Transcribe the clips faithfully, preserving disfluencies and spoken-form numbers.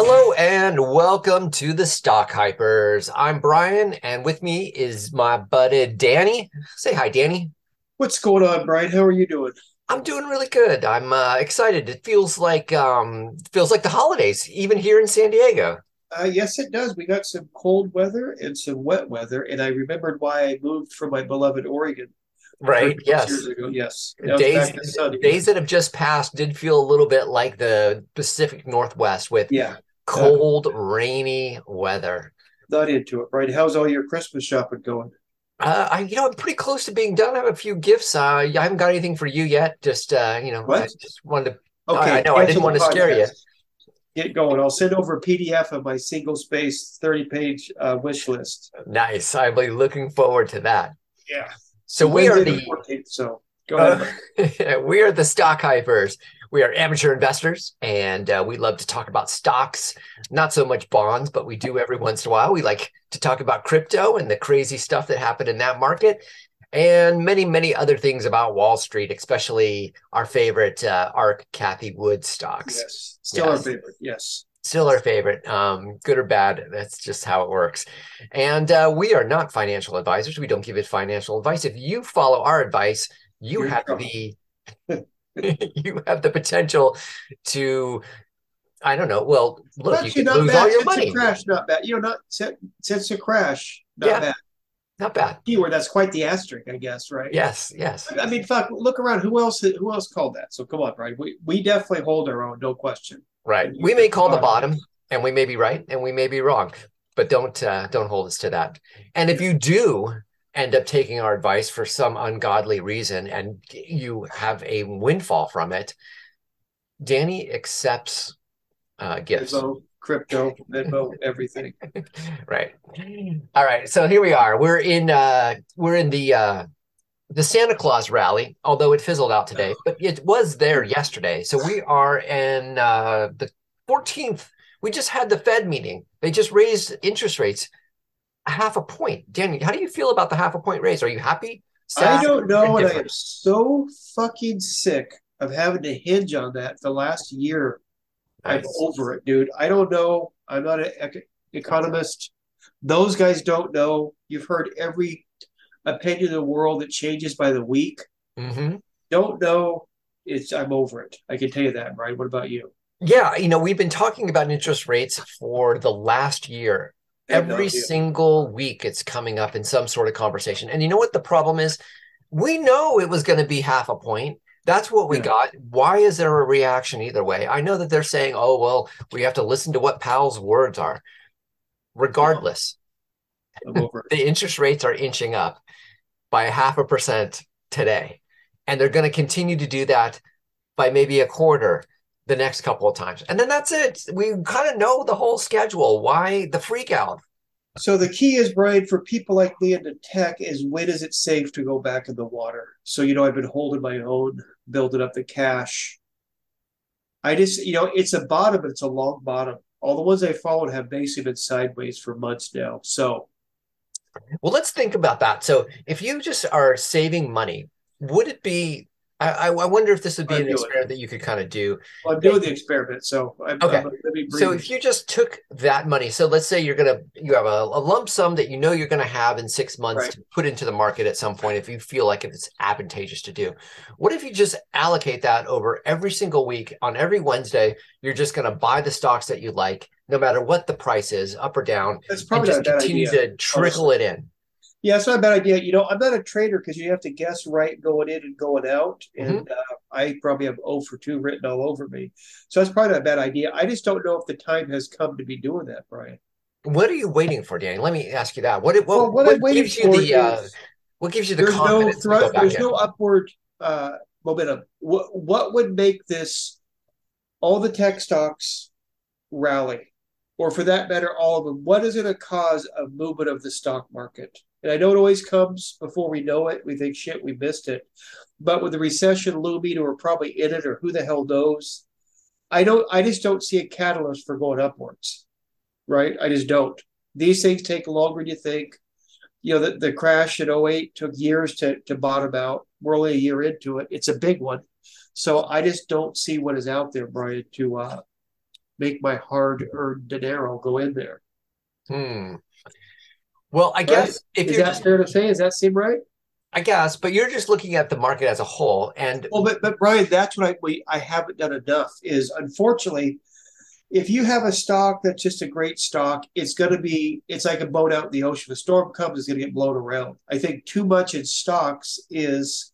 Hello and welcome to the Stock Hypers. I'm Brian, and with me is my buddy Danny. Say hi, Danny. What's going on, Brian? How are you doing? I'm doing really good. I'm uh, excited. It feels like um, feels like the holidays, even here in San Diego. Uh, yes, it does. We got some cold weather and some wet weather, and I remembered why I moved from my beloved Oregon. Right. Yes. Years ago. Yes. Days, days that have just passed did feel a little bit like the Pacific Northwest with yeah, cold, uh, rainy weather. Not into it, right? How's all your Christmas shopping going? Uh, I, you know, I'm pretty close to being done. I have a few gifts. Uh, I haven't got anything for you yet. Just, uh, you know, what? I just wanted to. Okay. I, I know I didn't want to scare you. Get going. I'll send over a P D F of my single space thirty page uh, wish list. Nice. I'll be looking forward to that. Yeah. So we are the fourteenth, so go ahead. Uh, we are the Stock Hypers. We are amateur investors, and uh, we love to talk about stocks, not so much bonds, but we do every once in a while. We like to talk about crypto and the crazy stuff that happened in that market, and many, many other things about Wall Street, especially our favorite uh, Ark Kathy Wood stocks. Yes, still yes. our favorite. Yes. Still our favorite, um, good or bad. That's just how it works. And uh, we are not financial advisors. We don't give it financial advice. If you follow our advice, you You're have the you have the potential to, I don't know. Well, look, but you could not lose bad. all your since money. A crash, not bad. You know, not since a crash, not yeah, bad. Not bad. Keyword. That's quite the asterisk, I guess. Right? Yes. Yes. I mean, fuck. Look around. Who else? Who else called that? So come on, right? We we definitely hold our own. No question. Right. We may call the bottom and we may be right and we may be wrong, but don't uh, don't hold us to that. And if you do end up taking our advice for some ungodly reason and you have a windfall from it, Danny accepts uh, gifts. Venmo, crypto, Venmo, everything. Right. All right. So here we are. We're in uh, we're in the uh, the Santa Claus rally, although it fizzled out today, but it was there yesterday. So we are in uh, the fourteenth. We just had the Fed meeting. They just raised interest rates a half a point. Danny, how do you feel about the half a point raise? Are you happy? Sad, I don't know. And I am so fucking sick of having to hinge on that the last year. Nice. I'm over it, dude. I don't know. I'm not an ec- economist. Those guys don't know. You've heard every opinion of the world that changes by the week. Mm-hmm. Don't know. It's I'm over it. I can tell you that, Brian. What about you? Yeah, you know, we've been talking about interest rates for the last year. Every no single week it's coming up in some sort of conversation. And you know what the problem is? We know it was going to be half a point. That's what we yeah. got. Why is there a reaction either way? I know that they're saying, oh, well, we have to listen to what Powell's words are. Regardless, the interest rates are inching up by a half a percent today. And they're going to continue to do that by maybe a quarter the next couple of times. And then that's it. We kind of know the whole schedule. Why the freak out? So the key is, Brian, for people like me into tech is when is it safe to go back in the water? So, you know, I've been holding my own, building up the cash. I just, you know, it's a bottom, but it's a long bottom. All the ones I followed have basically been sideways for months now. So, well, let's think about that. So if you just are saving money, would it be, I, I wonder if this would be I'm an experiment it. that you could kind of do. Well, I'm doing if, the experiment. So I'm, okay. I'm, let me so if you just took that money, so let's say you're going to, you have a, a lump sum that you know you're going to have in six months right. to put into the market at some point, if you feel like if it's advantageous to do. What if you just allocate that over every single week on every Wednesday, you're just going to buy the stocks that you like, no matter what the price is, up or down, that's probably and just not continue idea. to trickle it in. Yeah, it's not a bad idea. You know, I'm not a trader because you have to guess right going in and going out. And mm-hmm. uh, I probably have oh for two written all over me. So that's probably not a bad idea. I just don't know if the time has come to be doing that, Brian. What are you waiting for, Danny? Let me ask you that. What, what, well, what, what, gives, you the, uh, what gives you the confidence no thr- to go back There's in? no upward uh, momentum. What, what would make this, all the tech stocks rally? Or for that matter, all of them, what is it a cause of movement of the stock market? And I know it always comes before we know it. We think, shit, we missed it. But with the recession looming, or probably in it, or who the hell knows, I don't. I just don't see a catalyst for going upwards, right? I just don't. These things take longer than you think. You know, the, the crash in oh eight took years to, to bottom out. We're only a year into it. It's a big one. So I just don't see what is out there, Brian, to uh, make my hard-earned dinero go in there. Hmm. Well, I guess right? if is you're that just, fair to say? Does that seem right? I guess, but you're just looking at the market as a whole, and well, but but Brian, that's what I we, I haven't done enough. Is unfortunately, if you have a stock that's just a great stock, it's going to be it's like a boat out in the ocean. If a storm comes, it's going to get blown around. I think too much in stocks is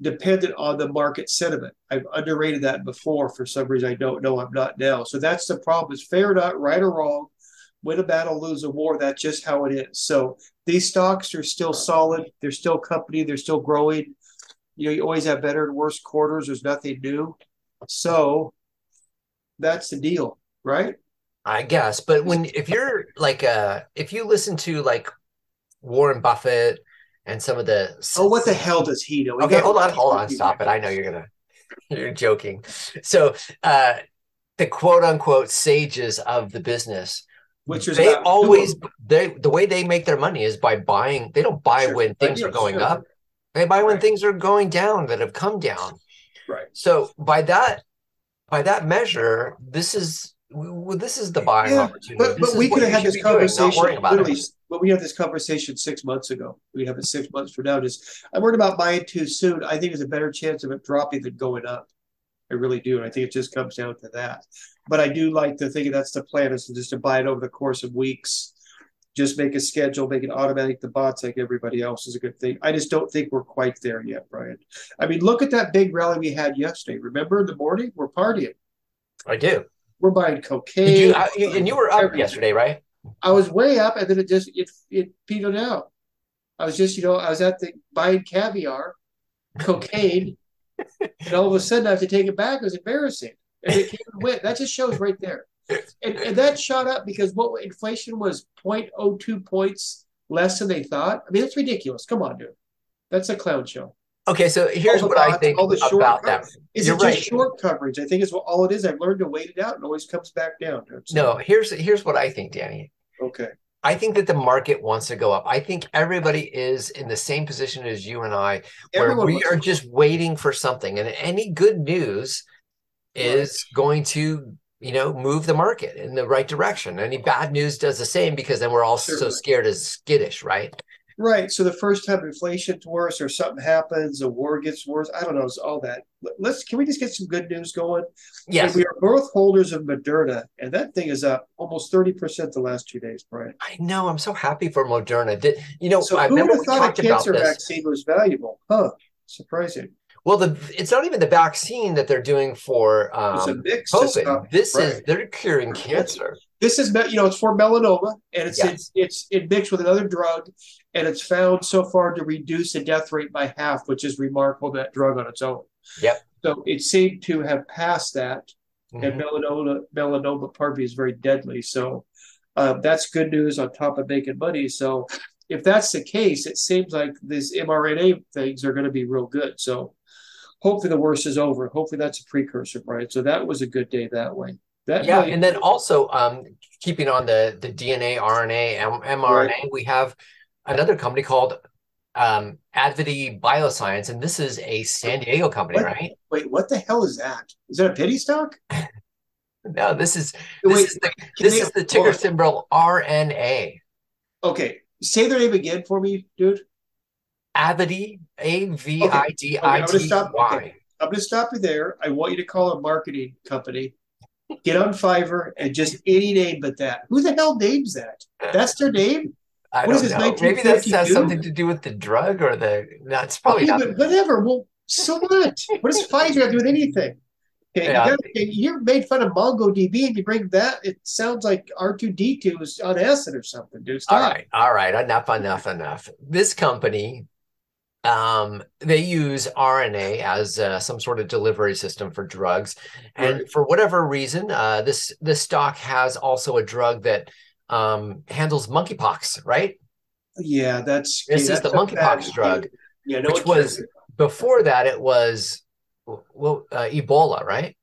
dependent on the market sentiment. I've underrated that before for some reason. I don't know. I'm not now. So that's the problem. It's fair or not, right or wrong. Win a battle, lose a war. That's just how it is. So these stocks are still solid. They're still company. They're still growing. You know, you always have better and worse quarters. There's nothing new. So that's the deal, right? I guess. But when if you're like, uh, if you listen to like Warren Buffett and some of the oh, what the hell does he know? We okay, hold on, hold on, stop it. I know you're gonna you're joking. So uh, the quote unquote sages of the business. Which is they always they the way they make their money is by buying. They don't buy sure. when things yeah, are going sure. up. They buy when right. things are going down that have come down. Right. So by that by that measure, this is well, this is the buying yeah, opportunity. But, but we could have had this conversation. Doing, about literally, but we had this conversation six months ago. We have it six months from now. Just I'm worried about buying too soon. I think there's a better chance of it dropping than going up. I really do. And I think it just comes down to that. But I do like to think that's the plan is just to buy it over the course of weeks. Just make a schedule, make it automatic. The bots like everybody else is a good thing. I just don't think we're quite there yet, Brian. I mean, look at that big rally we had yesterday. Remember in the morning? We're partying. I do. We're buying cocaine. You, I, and you were up everything. yesterday, right? I was way up and then it just, it, it petered out. I was just, you know, I was at the buying caviar, cocaine, and all of a sudden, I have to take it back. It was embarrassing, and it came and went. That just shows right there, and, and that shot up because what inflation was zero point zero two points less than they thought. I mean, that's ridiculous. Come on, dude, that's a clown show. Okay, so here's what bots, I think all the short about coverage. that. Is You're it right. just short coverage? I think is what all it is. I've learned to wait it out, and always comes back down. No, here's here's what I think, Danny. Okay. I think that the market wants to go up. I think everybody is in the same position as you and I, where Everyone we are just waiting for something. And any good news is right. going to, you know, move the market in the right direction. Any bad news does the same because then we're all sure. so scared as skittish, right? Right. So the first time inflation's worse or something happens, a war gets worse. I don't know. It's all that. Let's can we just get some good news going? Yes. And we are both holders of Moderna, and that thing is up almost thirty percent the last two days, Brian. I know. I'm so happy for Moderna. Did, you know, so I who remember would have thought a cancer vaccine was valuable? Huh? Surprising. Well, the it's not even the vaccine that they're doing for um, it's a mix COVID. This right. is they're curing cancer. This is, you know, it's for melanoma, and it's yes. it's it mixed with another drug, and it's found so far to reduce the death rate by half, which is remarkable. That drug on its own. Yep. So it seemed to have passed that, mm-hmm. and melanoma melanoma part is very deadly. So uh, that's good news on top of making money. So if that's the case, it seems like these mRNA things are going to be real good. So. Hopefully the worst is over. Hopefully that's a precursor, right? So that was a good day that way. That yeah, might... and then also um, keeping on the, the D N A, R N A, mRNA, right. we have another company called um, Avidity Biosciences, and this is a San Diego company, what? right? Wait, what the hell is that? Is that a pity stock? No, this is this Wait, is the, this they... is the ticker symbol R N A. Okay, say their name again for me, dude. Avidity, A V I D I T Y. I'm going to stop you there. I want you to call a marketing company, get on Fiverr, and just any name but that. Who the hell names that? That's their name? I what don't is this, know. Maybe that has something to do with the drug or the... That's probably okay, not... But whatever. Well, so what? What does Pfizer have to do with anything? Okay, yeah. you, gotta, you made fun of MongoDB and you bring that. It sounds like R two D two is on acid or something, dude. Stop. All right, all right. Enough, enough, enough. This company... Um, they use R N A as uh, some sort of delivery system for drugs, and right. for whatever reason, uh, this this stock has also a drug that um, handles monkeypox. Right? Yeah, that's this yeah, is that's the monkeypox drug, yeah, no which was cares. before that it was well uh, Ebola, right?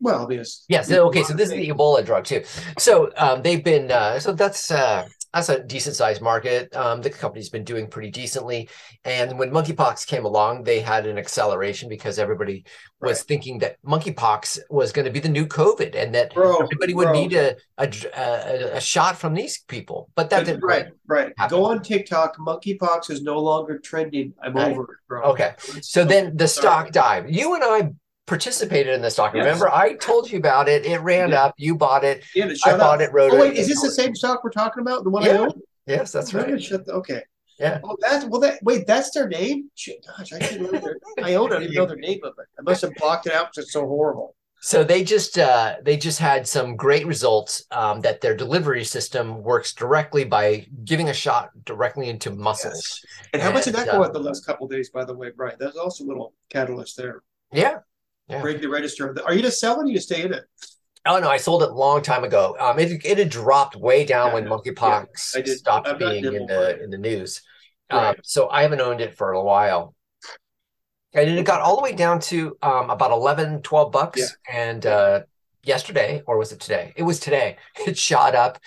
Well, obvious. Yes. Okay, so this is the Ebola drug too. So um, they've been uh, so that's. Uh, that's a decent sized market. Um, the company's been doing pretty decently. And when monkeypox came along, they had an acceleration because everybody was right. thinking that monkeypox was going to be the new COVID and that bro, everybody would bro. need a, a, a, a shot from these people. But that but, didn't Right, right. happen. Go on TikTok. Monkeypox is no longer trending. I'm right. over it, bro. Okay. So then the stock dive. You and I participated in the stock. Yes. Remember, I told you about it. It ran yeah. up. You bought it. Yeah, I up. bought it. Wrote oh, wait, it. Is this the same stock we're talking about? The one yeah. I own? Yes, that's I'm right. Shut the, okay. Yeah. Oh, that's well. That wait, that's their name. Shit, gosh, I can't remember. I own it. I didn't know their name of it. I must have blocked it out because it's so horrible. So they just uh, they just had some great results um, that their delivery system works directly by giving a shot directly into muscles. Yes. And how and, much did that go uh, up the last couple of days? By the way, Brian, that's also a little catalyst there. Yeah. Yeah. Break the register. Are you just selling or you stay in it? Oh, no, I sold it a long time ago. Um, it, it had dropped way down yeah, when monkeypox yeah, stopped I'm being in the, in the news. Right. Um, so I haven't owned it for a while. And it got all the way down to um, about eleven, twelve bucks. Yeah. And uh, yesterday, or was it today? It was today. It shot up.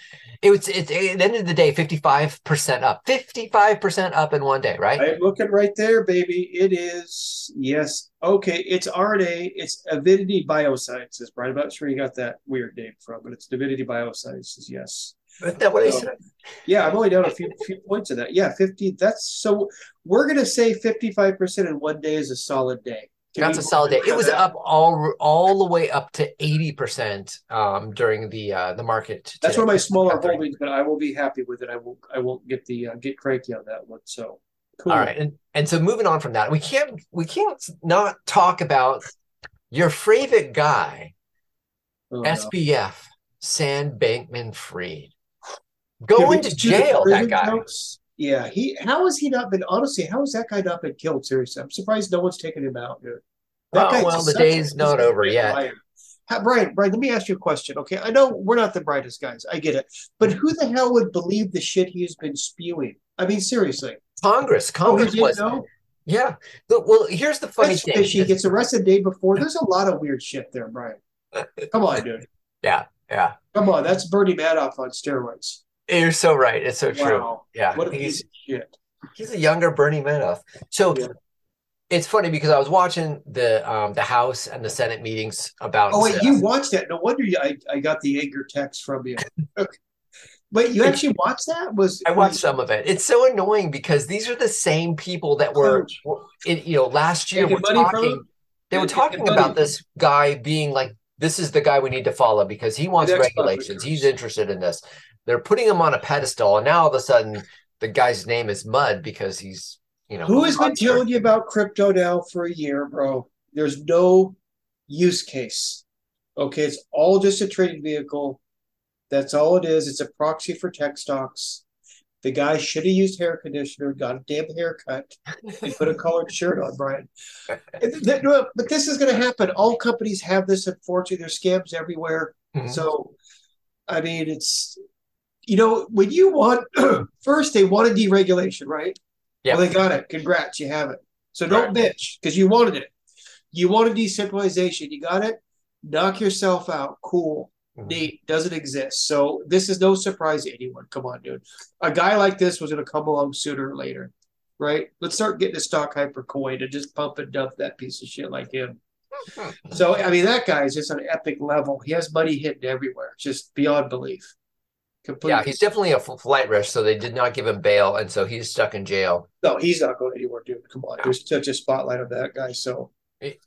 It was it, it, at the end of the day, fifty-five percent up. fifty-five percent up in one day, right? I'm looking right there, baby. It is, yes. Okay, it's R N A. It's Avidity Biosciences, Brian. I'm not sure you got that weird name from, but it's Avidity Biosciences, yes. Isn't that what I said? Yeah, I've only done a few few points of that. Yeah, fifty. That's so we're going to say fifty-five percent in one day is a solid day. Can That's a solid day. It was that? up all all the way up to eighty percent um, during the uh, the market. Today. That's one of my smaller holdings, but I will be happy with it. I will I won't get the uh, get cranky on that one. So cool. All right, and and so moving on from that, we can't we can't not talk about your favorite guy, oh, S B F, no. Sam Bankman Fried, going to jail. That guy. House? Yeah, he. How has he not been? Honestly, how has that guy not been killed? Seriously, I'm surprised no one's taken him out. Dude. That oh, guy's well, the day's not over yet. How, Brian, Brian, let me ask you a question. Okay, I know we're not the brightest guys. I get it, but who the hell would believe the shit he has been spewing? I mean, seriously, Congress, Congress oh, was. Know? Yeah. Well, here's the funny That's thing: she gets arrested the day before. There's a lot of weird shit there, Brian. Come on, dude. Yeah, yeah. Come on, that's Bernie Madoff on steroids. You're so right. It's so true. Wow. Yeah. What a he's, piece of shit. He's a younger Bernie Madoff. So yeah. It's funny because I was watching the um, the House and the Senate meetings about. Oh, wait, uh, you watched that? No wonder you, I, I got the anger text from you. Okay. But you actually watched that? Was I watched was, some of it. It's so annoying because these are the same people that were, were in, you know, last year were talking, they were talking about this guy being like, this is the guy we need to follow because he wants regulations. He's interested in this. They're putting him on a pedestal, and now all of a sudden, the guy's name is Mud because he's, you know. Who has been telling you about crypto now for a year, bro? There's no use case. Okay, it's all just a trading vehicle. That's all it is. It's a proxy for tech stocks. The guy should have used hair conditioner, got a damn haircut, and put a colored shirt on, Brian. But this is going to happen. All companies have this, unfortunately. There's scams everywhere. Mm-hmm. So, I mean, it's, you know, when you want, first they wanted deregulation, right? Yeah. Well, they got it. Congrats, you have it. So don't right. bitch, because you wanted it. You wanted decentralization. You got it? Knock yourself out. Cool. Neat, doesn't exist. So this is no surprise to anyone. Come on, dude. A guy like this was going to come along sooner or later, right? Let's start getting a stock hyper coin and just pump and dump that piece of shit like him. So, I mean, that guy is just on an epic level. He has money hidden everywhere. It's just beyond belief. Completely. Yeah, he's definitely a flight risk, so they did not give him bail, and so he's stuck in jail. No, he's not going anywhere, dude. Come on. No. There's such a spotlight on that guy. So, you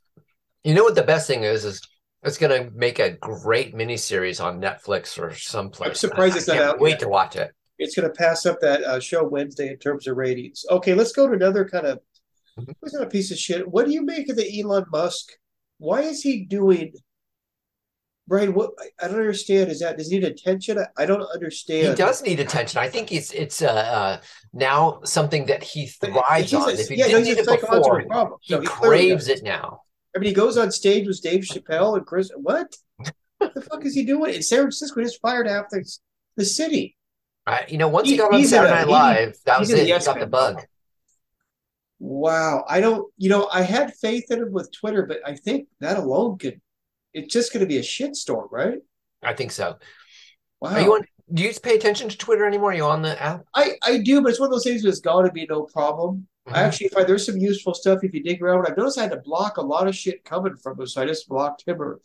know what the best thing is, is it's going to make a great miniseries on Netflix or someplace. I'm surprised it's not out. Wait to watch it. It's going to pass up that uh, show Wednesday in terms of ratings. Okay, let's go to another kind of mm-hmm. what's not a piece of shit. What do you make of the Elon Musk? Why is he doing? Brian, what I don't understand is that does he need attention? I, I don't understand. He does need attention. I think it's it's uh, uh, now something that he thrives on. A, if he yeah, didn't no, need it before, he, no, he craves it now. I mean, he goes on stage with Dave Chappelle and Chris. What? What the fuck is he doing? In San Francisco, he just fired half the, the city. Right. You know, once he, he got on Saturday Night Live, that was it. He got the bug. Wow. I don't, you know, I had faith in him with Twitter, but I think that alone could, it's just going to be a shitstorm, right? I think so. Wow. Are you on, Do you pay attention to Twitter anymore? Are you on the app? I, I do, but it's one of those things that's got to be no problem. Mm-hmm. I actually find there's some useful stuff if you dig around. I've noticed I had to block a lot of shit coming from it, so I just blocked Timber.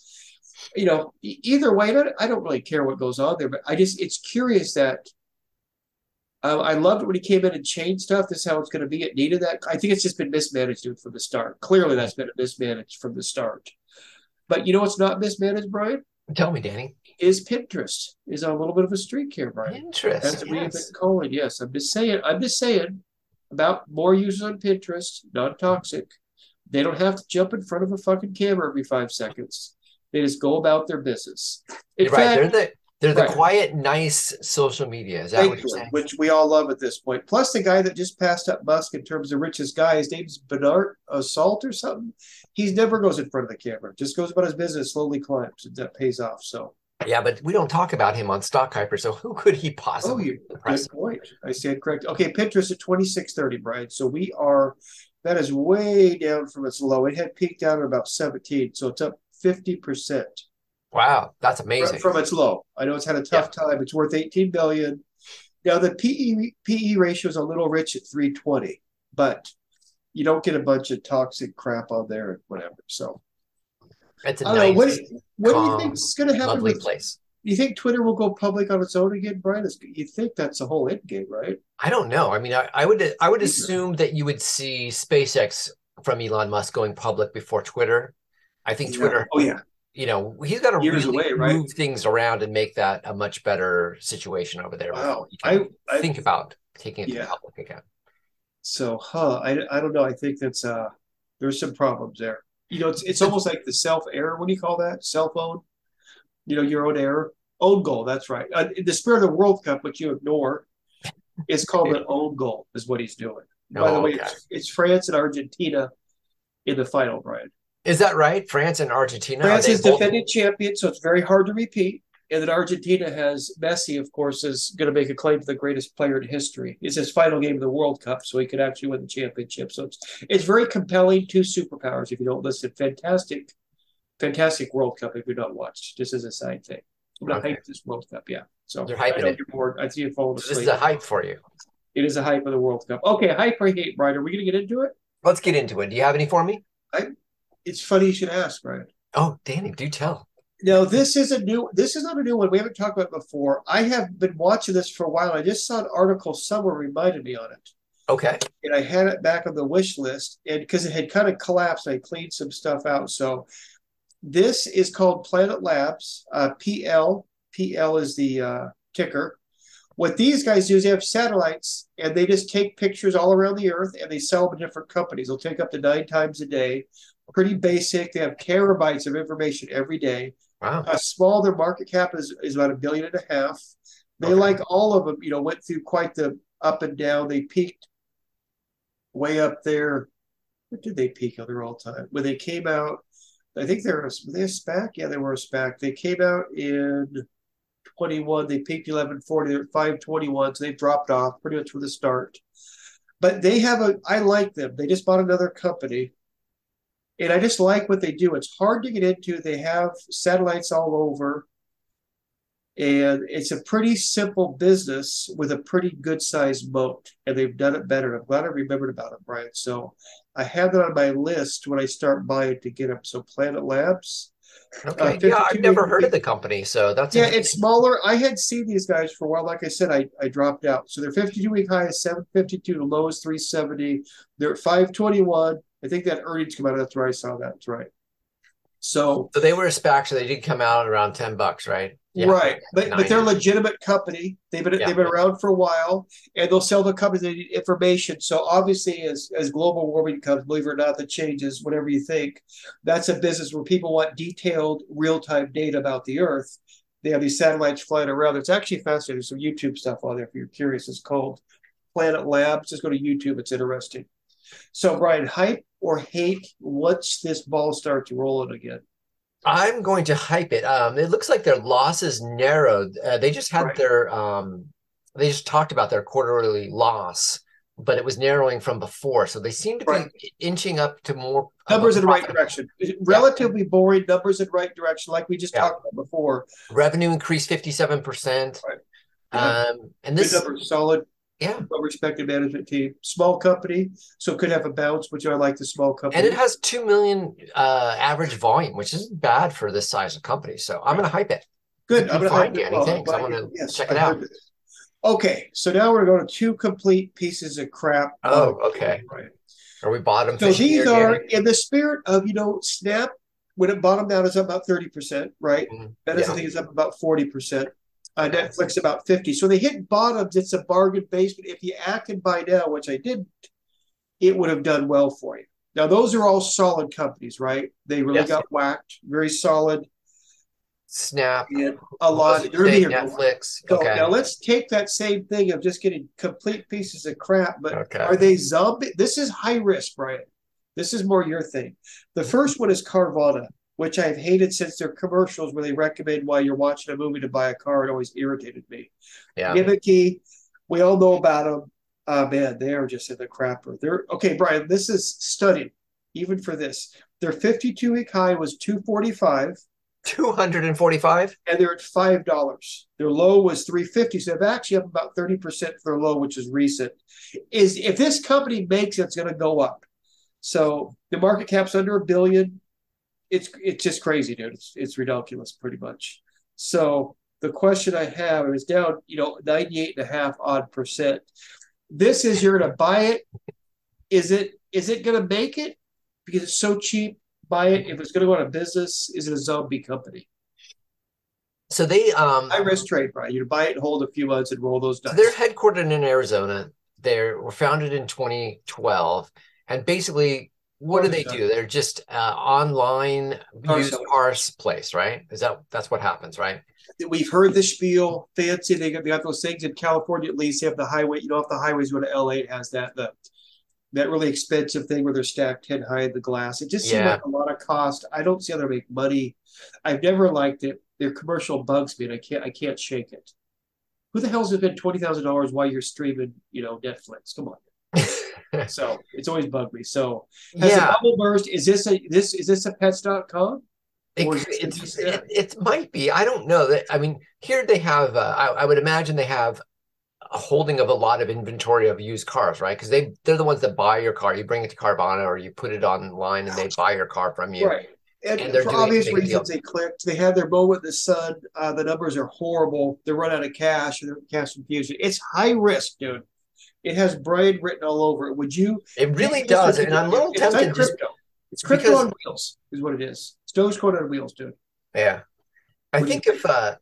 You know, either way, I don't really care what goes on there, but I just, it's curious that um, I loved it when he came in and changed stuff. This is how it's going to be. It needed that. I think it's just been mismanaged from the start. Clearly, that's been mismanaged from the start. But you know what's not mismanaged, Brian? Tell me, Danny. Is Pinterest is on a little bit of a streak here, Brian? Pinterest, that's what we've been calling. Yes, I'm just saying. I'm just saying about more users on Pinterest, non-toxic. They don't have to jump in front of a fucking camera every five seconds. They just go about their business. In right, fact, they're the they're right. the quiet, nice social media. Is that Thank what you're saying? Which we all love at this point. Plus, the guy that just passed up Musk in terms of richest guy, his name's Bernard Arnault or something. He never goes in front of the camera. Just goes about his business, slowly climbs, and that pays off. So. Yeah, but we don't talk about him on Stock Hypers, so who could he possibly? Oh, you're good point. I said correct. Okay, Pinterest at twenty-six thirty, Brian. So we are, that is way down from its low. It had peaked down at about seventeen, so it's up fifty percent. Wow, that's amazing. From, from its low. I know it's had a tough yeah. time. It's worth eighteen billion dollars. Now, the P E ratio is a little rich at three twenty, but you don't get a bunch of toxic crap on there and whatever, so. It's a nice, know, what, what calm, do you think is going to happen? Lovely with, place. Do you think Twitter will go public on its own again, Brian? You think that's the whole end game, right? I don't know. I mean, I, I would I would assume that you would see SpaceX from Elon Musk going public before Twitter. I think yeah. Twitter. Oh yeah. You know, he's got to Years really away, right? move things around and make that a much better situation over there. Wow. I think I, about taking it yeah. to public again. So, huh? I, I don't know. I think that's uh, there's some problems there. You know, it's it's almost like the self-error. What do you call that? Cell phone? You know, your own error? Own goal, that's right. Uh, in the spirit of the World Cup, which you ignore, it's called an own goal is what he's doing. Oh, by the way, okay. it's, it's France and Argentina in the final, Brian. Is that right? France and Argentina? France is defending champion, so it's very hard to repeat. And then Argentina has Messi, of course, is going to make a claim for the greatest player in history. It's his final game of the World Cup, so he could actually win the championship. So it's, it's very compelling. Two superpowers, if you don't listen. Fantastic, fantastic World Cup if you're not watched. Just as a side thing. I'm not okay. hyped this World Cup, yeah. So you're hyping I it. You're bored. I see you falling asleep. So this is a hype for you. It is a hype of the World Cup. Okay, hype or hate, Brian? Are we going to get into it? Let's get into it. Do you have any for me? I. It's funny you should ask, Brian. Oh, Danny, do tell. Now, this is a new, this is not a new one. We haven't talked about it before. I have been watching this for a while. I just saw an article somewhere reminded me on it. Okay. And I had it back on the wish list and because it had kind of collapsed. I cleaned some stuff out. So this is called Planet Labs. Uh, P L. P L is the uh, ticker. What these guys do is they have satellites and they just take pictures all around the Earth and they sell them to different companies. They'll take up to nine times a day. Pretty basic. They have terabytes of information every day. Wow. How small their market cap is, is about a billion and a half. They, okay. like all of them, you know, went through quite the up and down. They peaked way up there. What did they peak on their all-time? When they came out, I think they were, were they a SPAC? Yeah, they were a SPAC. They came out in twenty-one. They peaked eleven forty. They're at five twenty-one, so they dropped off pretty much with a start. But they have a, I like them. They just bought another company. And I just like what they do. It's hard to get into. They have satellites all over. And it's a pretty simple business with a pretty good-sized moat. And they've done it better. I'm glad I remembered about it, Brian. So I have it on my list when I start buying to get them. So Planet Labs. Okay. Uh, yeah, I've never heard of the company. So that's Yeah, it's smaller. I had seen these guys for a while. Like I said, I, I dropped out. So their fifty-two week high is seven fifty-two. The low is three seventy. They're at five twenty-one. I think that earnings come out. That's where I saw that. That's right. So, so they were a SPAC, so they did come out at around ten bucks, right? Yeah, right. But but they're a legitimate company. They've been yeah. they've been around for a while, and they'll sell the company they need information. So obviously, as as global warming comes, believe it or not, that changes. Whatever you think, that's a business where people want detailed, real time data about the Earth. They have these satellites flying around. It's actually fascinating. There's some YouTube stuff on there if you're curious. It's called Planet Labs. Just go to YouTube. It's interesting. So, Brian, hype or hate? What's this ball start to roll it again? I'm going to hype it. Um, it looks like their losses narrowed. Uh, they just had right. their um, they just talked about their quarterly loss, but it was narrowing from before. So they seem to right. be inching up to more numbers in the right direction. Relatively yeah. boring numbers in the right direction, like we just yeah. talked about before. Revenue increased fifty-seven percent. Right. Yeah. Um, and this is a solid, yeah, well-respected management team, small company, so it could have a bounce, which I like the small company. And it has two million uh, average volume, which isn't bad for this size of company. So I'm going to hype it. Good. I'm going to hype it. Anything, well, I'm going to yes, check it out. It. Okay. So now we're going to two complete pieces of crap. Oh, okay. Right. Are we bottom? So these are in the spirit of, you know, Snap, when it bottomed out, is up about thirty percent, right? Mm-hmm. Meta's, yeah. I think, is up about forty percent. Uh, Netflix about fifty. So they hit bottoms. It's a bargain basement. If you acted by now, which I didn't, it would have done well for you. Now, those are all solid companies, right? They really yes. got whacked. Very solid. Snap. And a lot. Of Netflix. So, okay. Now, let's take that same thing of just getting complete pieces of crap. But okay. are they zombie? This is high risk, Brian. This is more your thing. The first one is Carvana, which I've hated since their commercials where they recommend while you're watching a movie to buy a car. It always irritated me. Yeah. Gimmicky. We all know about them. Oh, man, they are just in the crapper. They're, okay, Brian, this is stunning, even for this. Their fifty-two week high was two forty-five. two forty-five? And they're at five dollars. Their low was three fifty. So they're actually up about thirty percent for their low, which is recent. Is if this company makes it, it's going to go up. So the market cap's under a billion. It's it's just crazy, dude. It's it's ridiculous, pretty much. So the question I have is down, you know, ninety-eight and a half odd percent. This is you're gonna buy it. Is it is it gonna make it because it's so cheap? Buy it. If it's gonna go out of business, is it a zombie company? So they um high risk trade, Brian. You buy it, hold a few months, and roll those dice. They're headquartered in Arizona. They were founded in twenty twelve, and basically. What do they do? They're just uh, online used car place, right? Is that that's what happens, right? We've heard the spiel. Fancy they got, they got those things in California. At least they have the highway. You know, if the highways go to L A, it has that the that really expensive thing where they're stacked head high in the glass. It just seems yeah. like a lot of cost. I don't see how they make money. I've never liked it. Their commercial bugs me, and I can't I can't shake it. Who the hell's been twenty thousand dollars while you're streaming? You know, Netflix. Come on. So it's always bugged me. So has yeah. a bubble burst? Is this a this is this a pets dot com? It, it, it might be. I don't know. That I mean, here they have. Uh, I, I would imagine they have a holding of a lot of inventory of used cars, right? Because they they're the ones that buy your car. You bring it to Carvana or you put it online, and they buy your car from you. Right. And, and for obvious reasons, they clicked. They had their moment in the sun. Uh, the numbers are horrible. They run out of cash. They're cash infusion. It's high risk, dude. It has Brian written all over it. Would you? It really does. And I'm a little tempted. It's crypto. It's crypto on wheels is what it is. It's Dogecoin on wheels, dude. Yeah. I think if uh,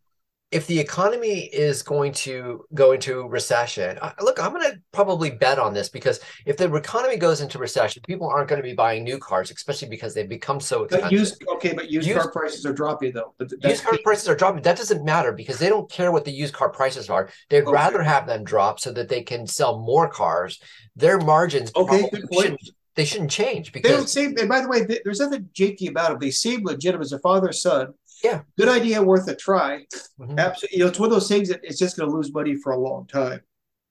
if the economy is going to go into recession, I, look, I'm going to probably bet on this because if the economy goes into recession, people aren't going to be buying new cars, especially because they've become so expensive. But used, okay, but used, used car prices are dropping, though. But th- used car prices are dropping. That doesn't matter because they don't care what the used car prices are. They'd okay. rather have them drop so that they can sell more cars. Their margins okay, good point. Shouldn't, they shouldn't change. Because they don't seem, and by the way, they, there's nothing janky about them. They seem legitimate as a father-son. Yeah, good idea, worth a try. Mm-hmm. Absolutely, you know, it's one of those things that it's just going to lose money for a long time.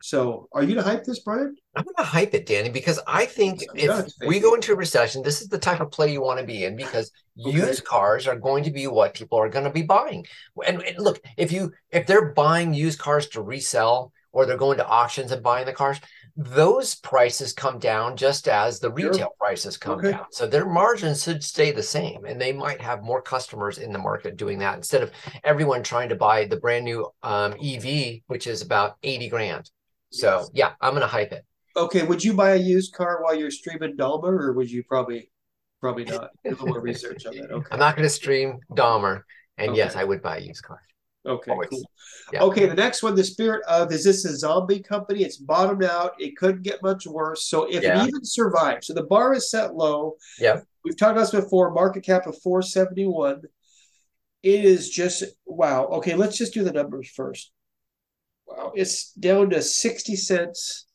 So, are you going to hype this, Brian? I'm going to hype it, Danny, because I think I'm if nuts, we go into a recession, this is the type of play you want to be in because okay. used cars are going to be what people are going to be buying. And, and look, if you if they're buying used cars to resell or they're going to auctions and buying the cars, those prices come down just as the retail sure. prices come okay. down. So their margins should stay the same, and they might have more customers in the market doing that instead of everyone trying to buy the brand new um, E V, which is about eighty grand. So yes. yeah, I'm going to hype it. Okay, would you buy a used car while you're streaming Dahmer, or would you probably probably not? A little more research on that. Okay. I'm not going to stream Dahmer, and okay. yes, I would buy a used car. Okay, Always. cool. Yeah. Okay, the next one, the spirit of, is this a zombie company? It's bottomed out. It couldn't get much worse. So if yeah. it even survives. So the bar is set low. Yeah. We've talked about this before, market cap of four seventy-one. It is just, wow. Okay, let's just do the numbers first. Wow. It's down to sixty cents,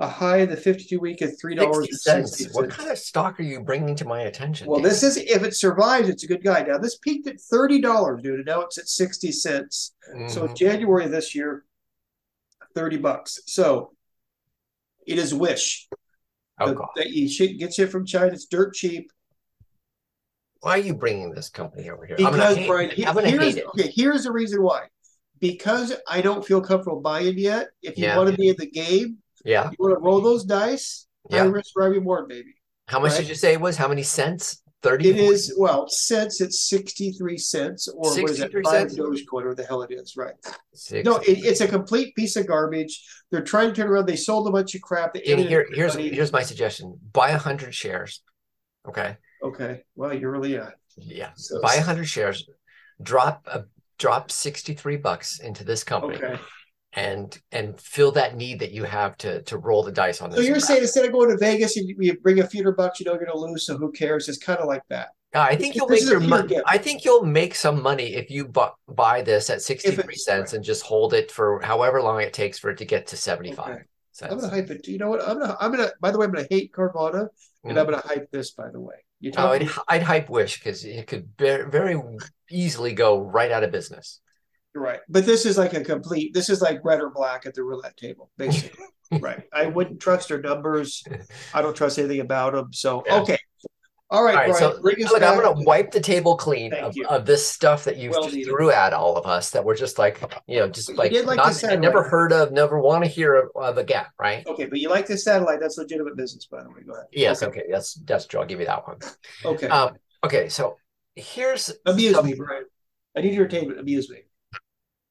a high in the fifty-two week at three dollars and sixty cents. What kind of stock are you bringing to my attention? Well, dude? This is, if it survives, it's a good guy. Now, this peaked at thirty dollars, dude, and now it's at sixty cents. Mm-hmm. So in January of this year, thirty bucks. So it is Wish. Oh, the, God. That you should get shit from China. It's dirt cheap. Why are you bringing this company over here? Because, I'm going to hate, Brian, he, I'm gonna hate it. Okay, here's the reason why. because I don't feel comfortable buying yet, if you yeah. want to be in the game, yeah. you want to roll those dice, yeah. high risk, high reward, baby. How much right? did you say it was? How many cents? thirty? It is, well, cents, it's sixty-three cents, or what is that, five Dogecoin, or the hell it is, right? sixty-three. No, it, it's a complete piece of garbage. They're trying to turn around. They sold a bunch of crap. They ate here, here's, here's my suggestion. Buy one hundred shares, okay? Okay, well, you're really on. Yeah, so, buy one hundred shares, drop a drop sixty-three bucks into this company, okay. and and fill that need that you have to to roll the dice on this. So you're saying instead of going to Vegas and you bring a few hundred bucks, you know you're going to lose, so who cares? It's kind of like that. Uh, I think it's, you'll make your money. I think you'll make some money if you bu buy this at sixty-three cents right. and just hold it for however long it takes for it to get to seventy-five. Okay. Cents. I'm going to hype it. You know what? I'm going to. I'm going to. By the way, I'm going to hate Carvana, and mm. I'm going to hype this. By the way. Oh, I'd, I'd hype Wish because it could very easily go right out of business. Right. But this is like a complete, this is like red or black at the roulette table, basically. Right. I wouldn't trust their numbers. I don't trust anything about them. So, yeah. okay. All right, all right Brian, so bring us look, back. I'm going to wipe the table clean of, of this stuff that you well threw at all of us that we're just like, you know, just like, like not, I never heard of, never want to hear of, of a gap, right? Okay, but you like the satellite. That's legitimate business, by the way. Go ahead. Yes, okay. okay. That's, that's true. I'll give you that one. Okay. Um, okay, so here's... Amuse some, me, Brian. I need entertainment. Amuse me.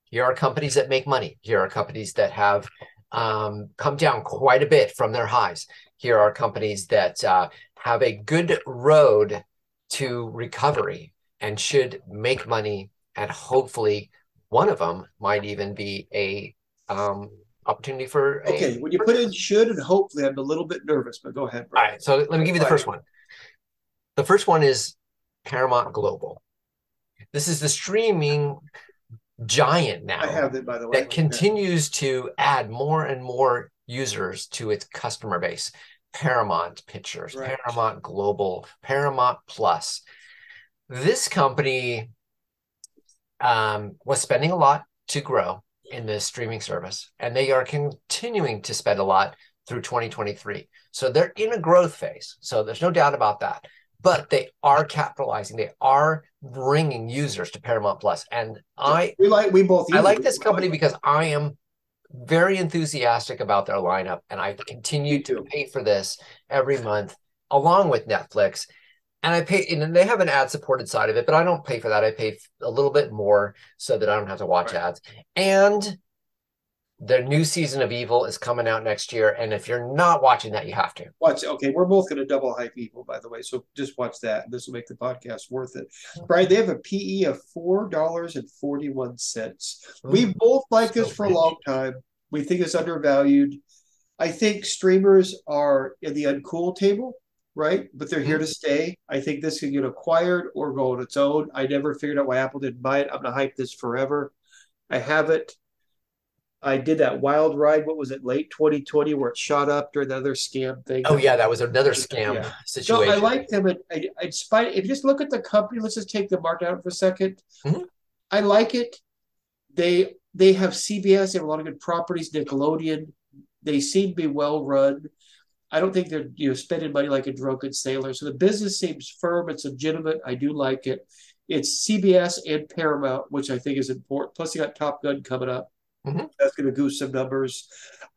Here are companies that make money. Here are companies that have um, come down quite a bit from their highs. Here are companies that... Uh, have a good road to recovery and should make money, and hopefully one of them might even be a um, opportunity for. A okay, when you put in "should" and "hopefully," I'm a little bit nervous, but go ahead. Bro. All right, so let me give you the first one. The first one is Paramount Global. This is the streaming giant now. I have it, by the way. That continues to add more and more users to its customer base. Paramount Pictures, right. Paramount Global, Paramount Plus. This company um, was spending a lot to grow in the streaming service, and they are continuing to spend a lot through twenty twenty-three. So they're in a growth phase. So there's no doubt about that. But they are capitalizing. They are bringing users to Paramount Plus. And I we like we both. I like this company because I am very enthusiastic about their lineup, and I continue to pay for this every month along with Netflix. And I pay, and they have an ad supported side of it, but I don't pay for that. I pay a little bit more so that I don't have to watch right. ads. And their new season of Evil is coming out next year, and if you're not watching that, you have to watch. Okay, we're both going to double hype Evil, by the way, so just watch that. This will make the podcast worth it. Brian, they have a P E of four dollars and forty-one cents. We both like this for a long time. We think it's undervalued. I think streamers are in the uncool table, right? But they're here to stay. I think this can get acquired or go on its own. I never figured out why Apple didn't buy it. I'm going to hype this forever. I have it. I did that wild ride. What was it? Late twenty twenty, where it shot up during another scam thing. Oh yeah, that was another scam yeah. situation. No, I like them. And I, I, despite if you just look at the company, let's just take the market out for a second. Mm-hmm. I like it. They they have C B S. They have a lot of good properties. Nickelodeon. They seem to be well run. I don't think they're you know spending money like a drunken sailor. So the business seems firm. It's legitimate. I do like it. It's C B S and Paramount, which I think is important. Plus, you got Top Gun coming up. Mm-hmm. That's going to goose some numbers.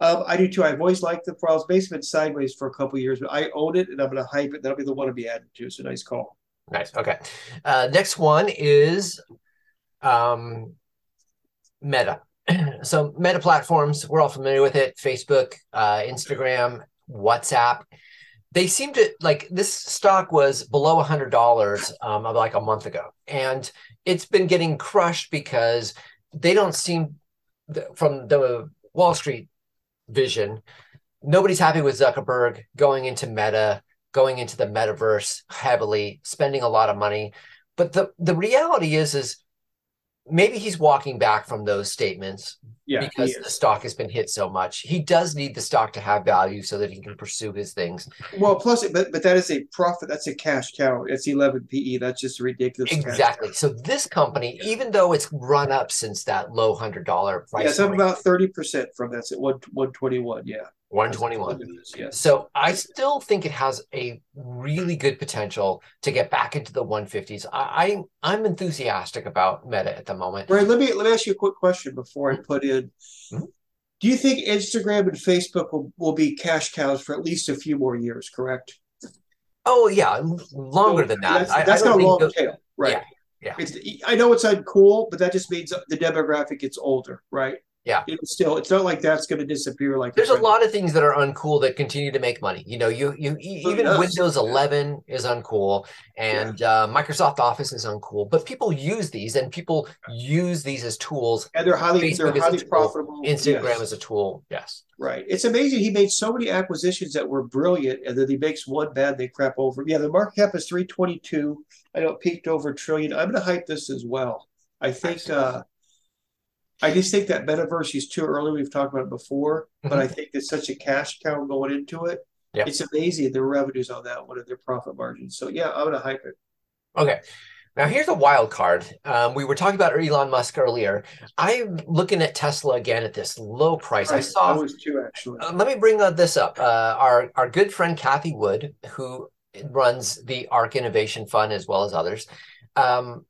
Um, I do too. I've always liked the files. Basically been sideways for a couple of years, but I own it and I'm going to hype it. That'll be the one to be added to. So nice call. Nice. Okay. Uh, next one is um, Meta. So Meta platforms, we're all familiar with it. Facebook, uh, Instagram, WhatsApp. They seem to like this stock was below one hundred dollars um, like a month ago. And it's been getting crushed because they don't seem from the Wall Street vision, nobody's happy with Zuckerberg going into Meta, going into the metaverse heavily, spending a lot of money. But the, the reality is, is maybe he's walking back from those statements yeah, because the stock has been hit so much. He does need the stock to have value so that he can pursue his things. Well, plus, but, but that is a profit. That's a cash cow. It's eleven P E. That's just ridiculous. Exactly. So this company, yeah. even though it's run up since that low one hundred dollar price. Yeah, it's up about thirty percent from that. It's at one twenty-one. Yeah. one twenty-one. Yes. So I still think it has a really good potential to get back into the one fifties. I, I, I'm enthusiastic about Meta at the moment. Right. Let me let me ask you a quick question before I put in. Mm-hmm. Do you think Instagram and Facebook will, will be cash cows for at least a few more years, correct? Oh, yeah. Longer so, than that. That's, that's not a long those, tail. Right. Yeah. Yeah. It's, I know it's uncool, but that just means the demographic gets older, right? Yeah. It's still, it's not like that's going to disappear. Like there's a lot of things that are uncool that continue to make money. You know, you you even Windows eleven is uncool, and yeah. uh, Microsoft Office is uncool. But people use these, and people use these as tools. And they're highly, they're highly profitable. Instagram is a tool. Yes. Right. It's amazing. He made so many acquisitions that were brilliant, and then he makes one bad, they crap over. Yeah. The market cap is three twenty-two. I know it peaked over a trillion. I'm going to hype this as well. I think. Uh, I just think that metaverse is too early. We've talked about it before, but I think there's such a cash cow going into it. Yep. It's amazing the revenues on that one and their profit margins. So yeah, I'm going to hype it. Okay. Now here's a wild card. Um, we were talking about Elon Musk earlier. I'm looking at Tesla again at this low price. Right. I saw. I was too, actually. Uh, let me bring uh, this up. Uh, our our good friend Kathy Wood, who runs the Ark Innovation Fund as well as others. Um,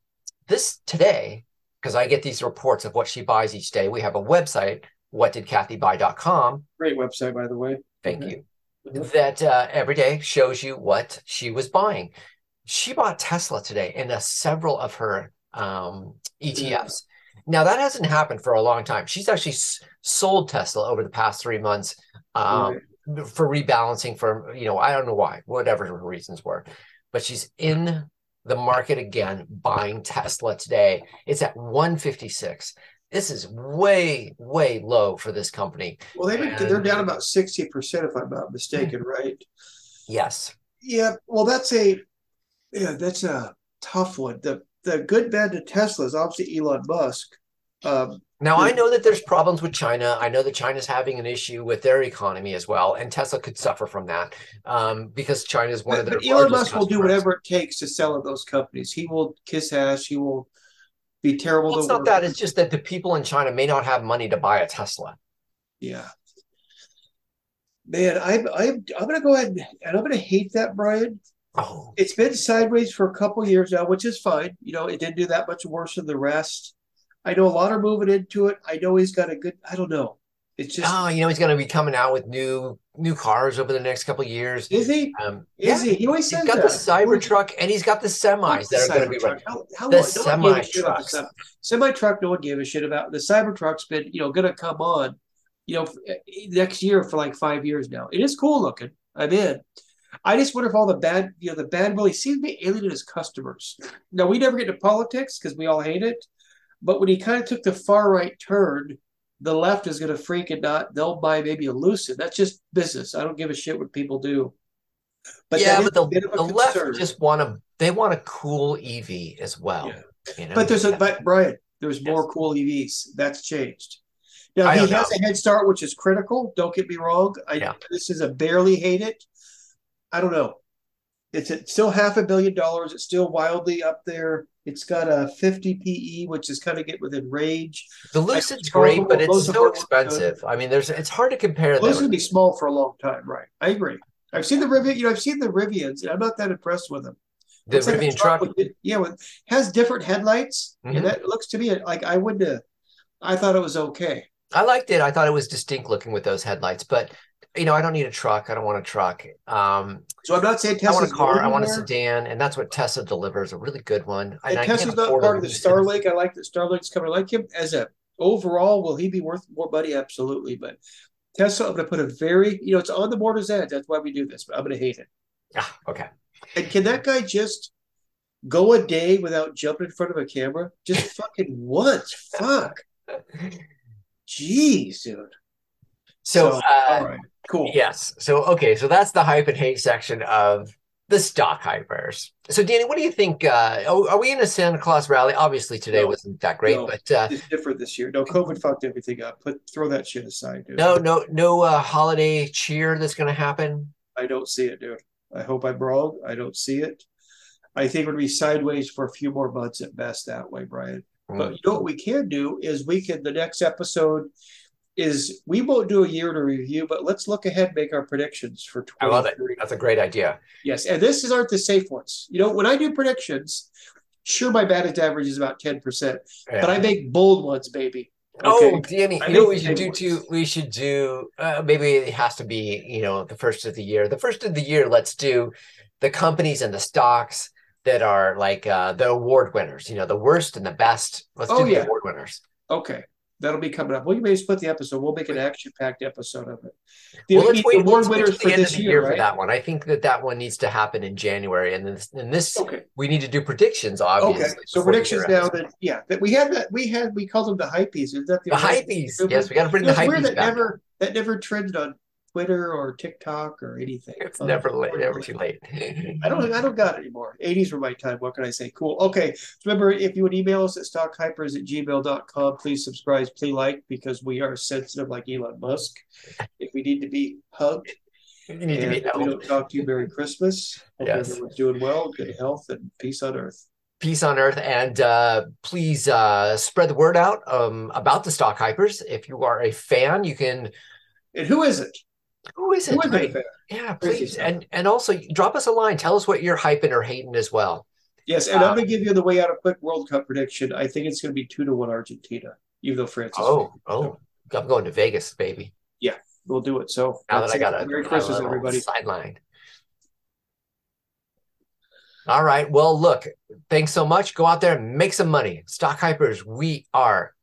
this today. Because I get these reports of what she buys each day. We have a website, what did Kathy buy dot com. Great website, by the way. Thank mm-hmm. you. Mm-hmm. That uh, every day shows you what she was buying. She bought Tesla today and uh, several of her um, E T Fs. Yeah. Now, that hasn't happened for a long time. She's actually s- sold Tesla over the past three months um, right. for rebalancing for, you know, I don't know why, whatever her reasons were. But she's in the market again, buying Tesla today. It's at one fifty-six. This is way, way low for this company. Well, they've been, and, they're down about sixty percent, if I'm not mistaken, right? Yes. Yeah. Well, that's a yeah, that's a tough one. The the good bad to Tesla is obviously Elon Musk. Um, now I know that there's problems with China. I know that China's having an issue with their economy as well, and Tesla could suffer from that um, because China is one of their. But Elon Musk customers. Will do whatever it takes to sell at those companies. He will kiss ass. He will be terrible. Well, it's not that. It's just that the people in China may not have money to buy a Tesla. Yeah, man, I'm I'm I'm gonna go ahead and I'm gonna hate that, Brian. Oh, it's been sideways for a couple of years now, which is fine. You know, it didn't do that much worse than the rest. I know a lot are moving into it. I know he's got a good, I don't know. It's just. Oh, you know, he's going to be coming out with new new cars over the next couple of years. Is he? Um, is yeah. he? He always he's says got that. The Cybertruck and he's got the semis that are going to be running. How, how the semi-trucks. Semi-truck, no one gave a shit about. The Cybertruck's been, you know, going to come on, you know, next year for like five years now. It is cool looking. I'm in. I just wonder if all the bad, you know, the bad will, he seems to be alien to his customers. Now, we never get into politics because we all hate it. But when he kind of took the far right turn, the left is going to freak and not. They'll buy maybe a Lucid. That's just business. I don't give a shit what people do. But yeah, but the, the left just want to. They want a cool E V as well. Yeah. You know? But there's a but Brian. There's yes. more cool E Vs. That's changed. Now he has know. a head start, which is critical. Don't get me wrong. I yeah. this is a barely hate it. I don't know. It's at still half a billion dollars. It's still wildly up there. It's got a fifty P E, which is kind of get within range. The Lucid's great, but it's so expensive. I mean, there's it's hard to compare. Lucid's going to be small for a long time, right? I agree. I've seen the Rivian. You know, I've seen the Rivians, and I'm not that impressed with them. The Rivian truck, yeah, has different headlights, and that looks to me like I wouldn't. I thought it was okay. I liked it. I thought it was distinct looking with those headlights, but. You know, I don't need a truck. I don't want a truck. Um, so I'm not saying Tesla. I want a car. I want a sedan, and that's what Tesla delivers—a really good one. And, and Tesla's not part of the Starlink. I like that Starlink's coming. I like him as a overall. Will he be worth more money? Absolutely. But Tesla, I'm going to put a very—you know—it's on the border's edge. That's why we do this. But I'm going to hate it. Ah, okay. And can that guy just go a day without jumping in front of a camera? Just fucking once. Fuck. Jeez, dude. So, so uh, all right. Cool. Yes. So, okay. So that's the hype and hate section of the Stock Hypers. So, Danny, what do you think? Uh, are, are we in a Santa Claus rally? Obviously, today no, wasn't that great, no, but uh, it's different this year. No, COVID fucked everything up. Put throw that shit aside, dude. No, no, no uh, holiday cheer that's going to happen. I don't see it, dude. I hope I'm wrong. I don't see it. I think we're going to be sideways for a few more months at best that way, Brian. Mm. But you know what we can do is we can the next episode. is we won't do a year in a review, but let's look ahead, make our predictions for twenty thirty. I love it. That's a great idea. Yes, and this aren't the safe ones. You know, when I do predictions, sure, my batted average is about ten percent, yeah. but I make bold ones, baby. Okay. Oh, Danny, you know what we should do too? We should do, uh, maybe it has to be, you know, the first of the year. The first of the year, let's do the companies and the stocks that are like uh, the award winners, you know, the worst and the best. Let's oh, do the yeah. award winners. Okay. That'll be coming up. Well, you may split the episode. We'll make an action-packed episode of it. The well, let's wait, award let's winners wait for the end this of the year, year right? for that one. I think that that one needs to happen in January, and then this, and this okay. we need to do predictions, obviously. Okay, so predictions now that yeah that we had that we had we called them the hypees. Is that the, the hypees? Yes, was, we got to bring the hypees that back. Never that never trended on Twitter or TikTok or anything. It's um, never late. Never too late. I don't. I don't got it anymore. eighties were my time. What can I say? Cool. Okay. Remember, if you would email us at stock hypers at gmail dot com, please subscribe, please like, because we are sensitive like Elon Musk. If we need to be hugged, you need to be we don't talk to you. Merry Christmas. Hope yes. everyone's doing well. Good health and peace on earth. Peace on earth, and uh, please uh, spread the word out um, about the Stock Hypers. If you are a fan, you can. And who isn't? Who is it? Right? Yeah, please. And and also drop us a line. Tell us what you're hyping or hating as well. Yes, and um, I'm going to give you the way out a quick World Cup prediction. I think it's going to be two to one Argentina, even though France is Oh, favorite, oh, so. I'm going to Vegas, baby. Yeah, we'll do it. So now that I got a Merry Christmas, everybody. Sidelined. All right. Well, look, thanks so much. Go out there and make some money. Stock Hypers, we are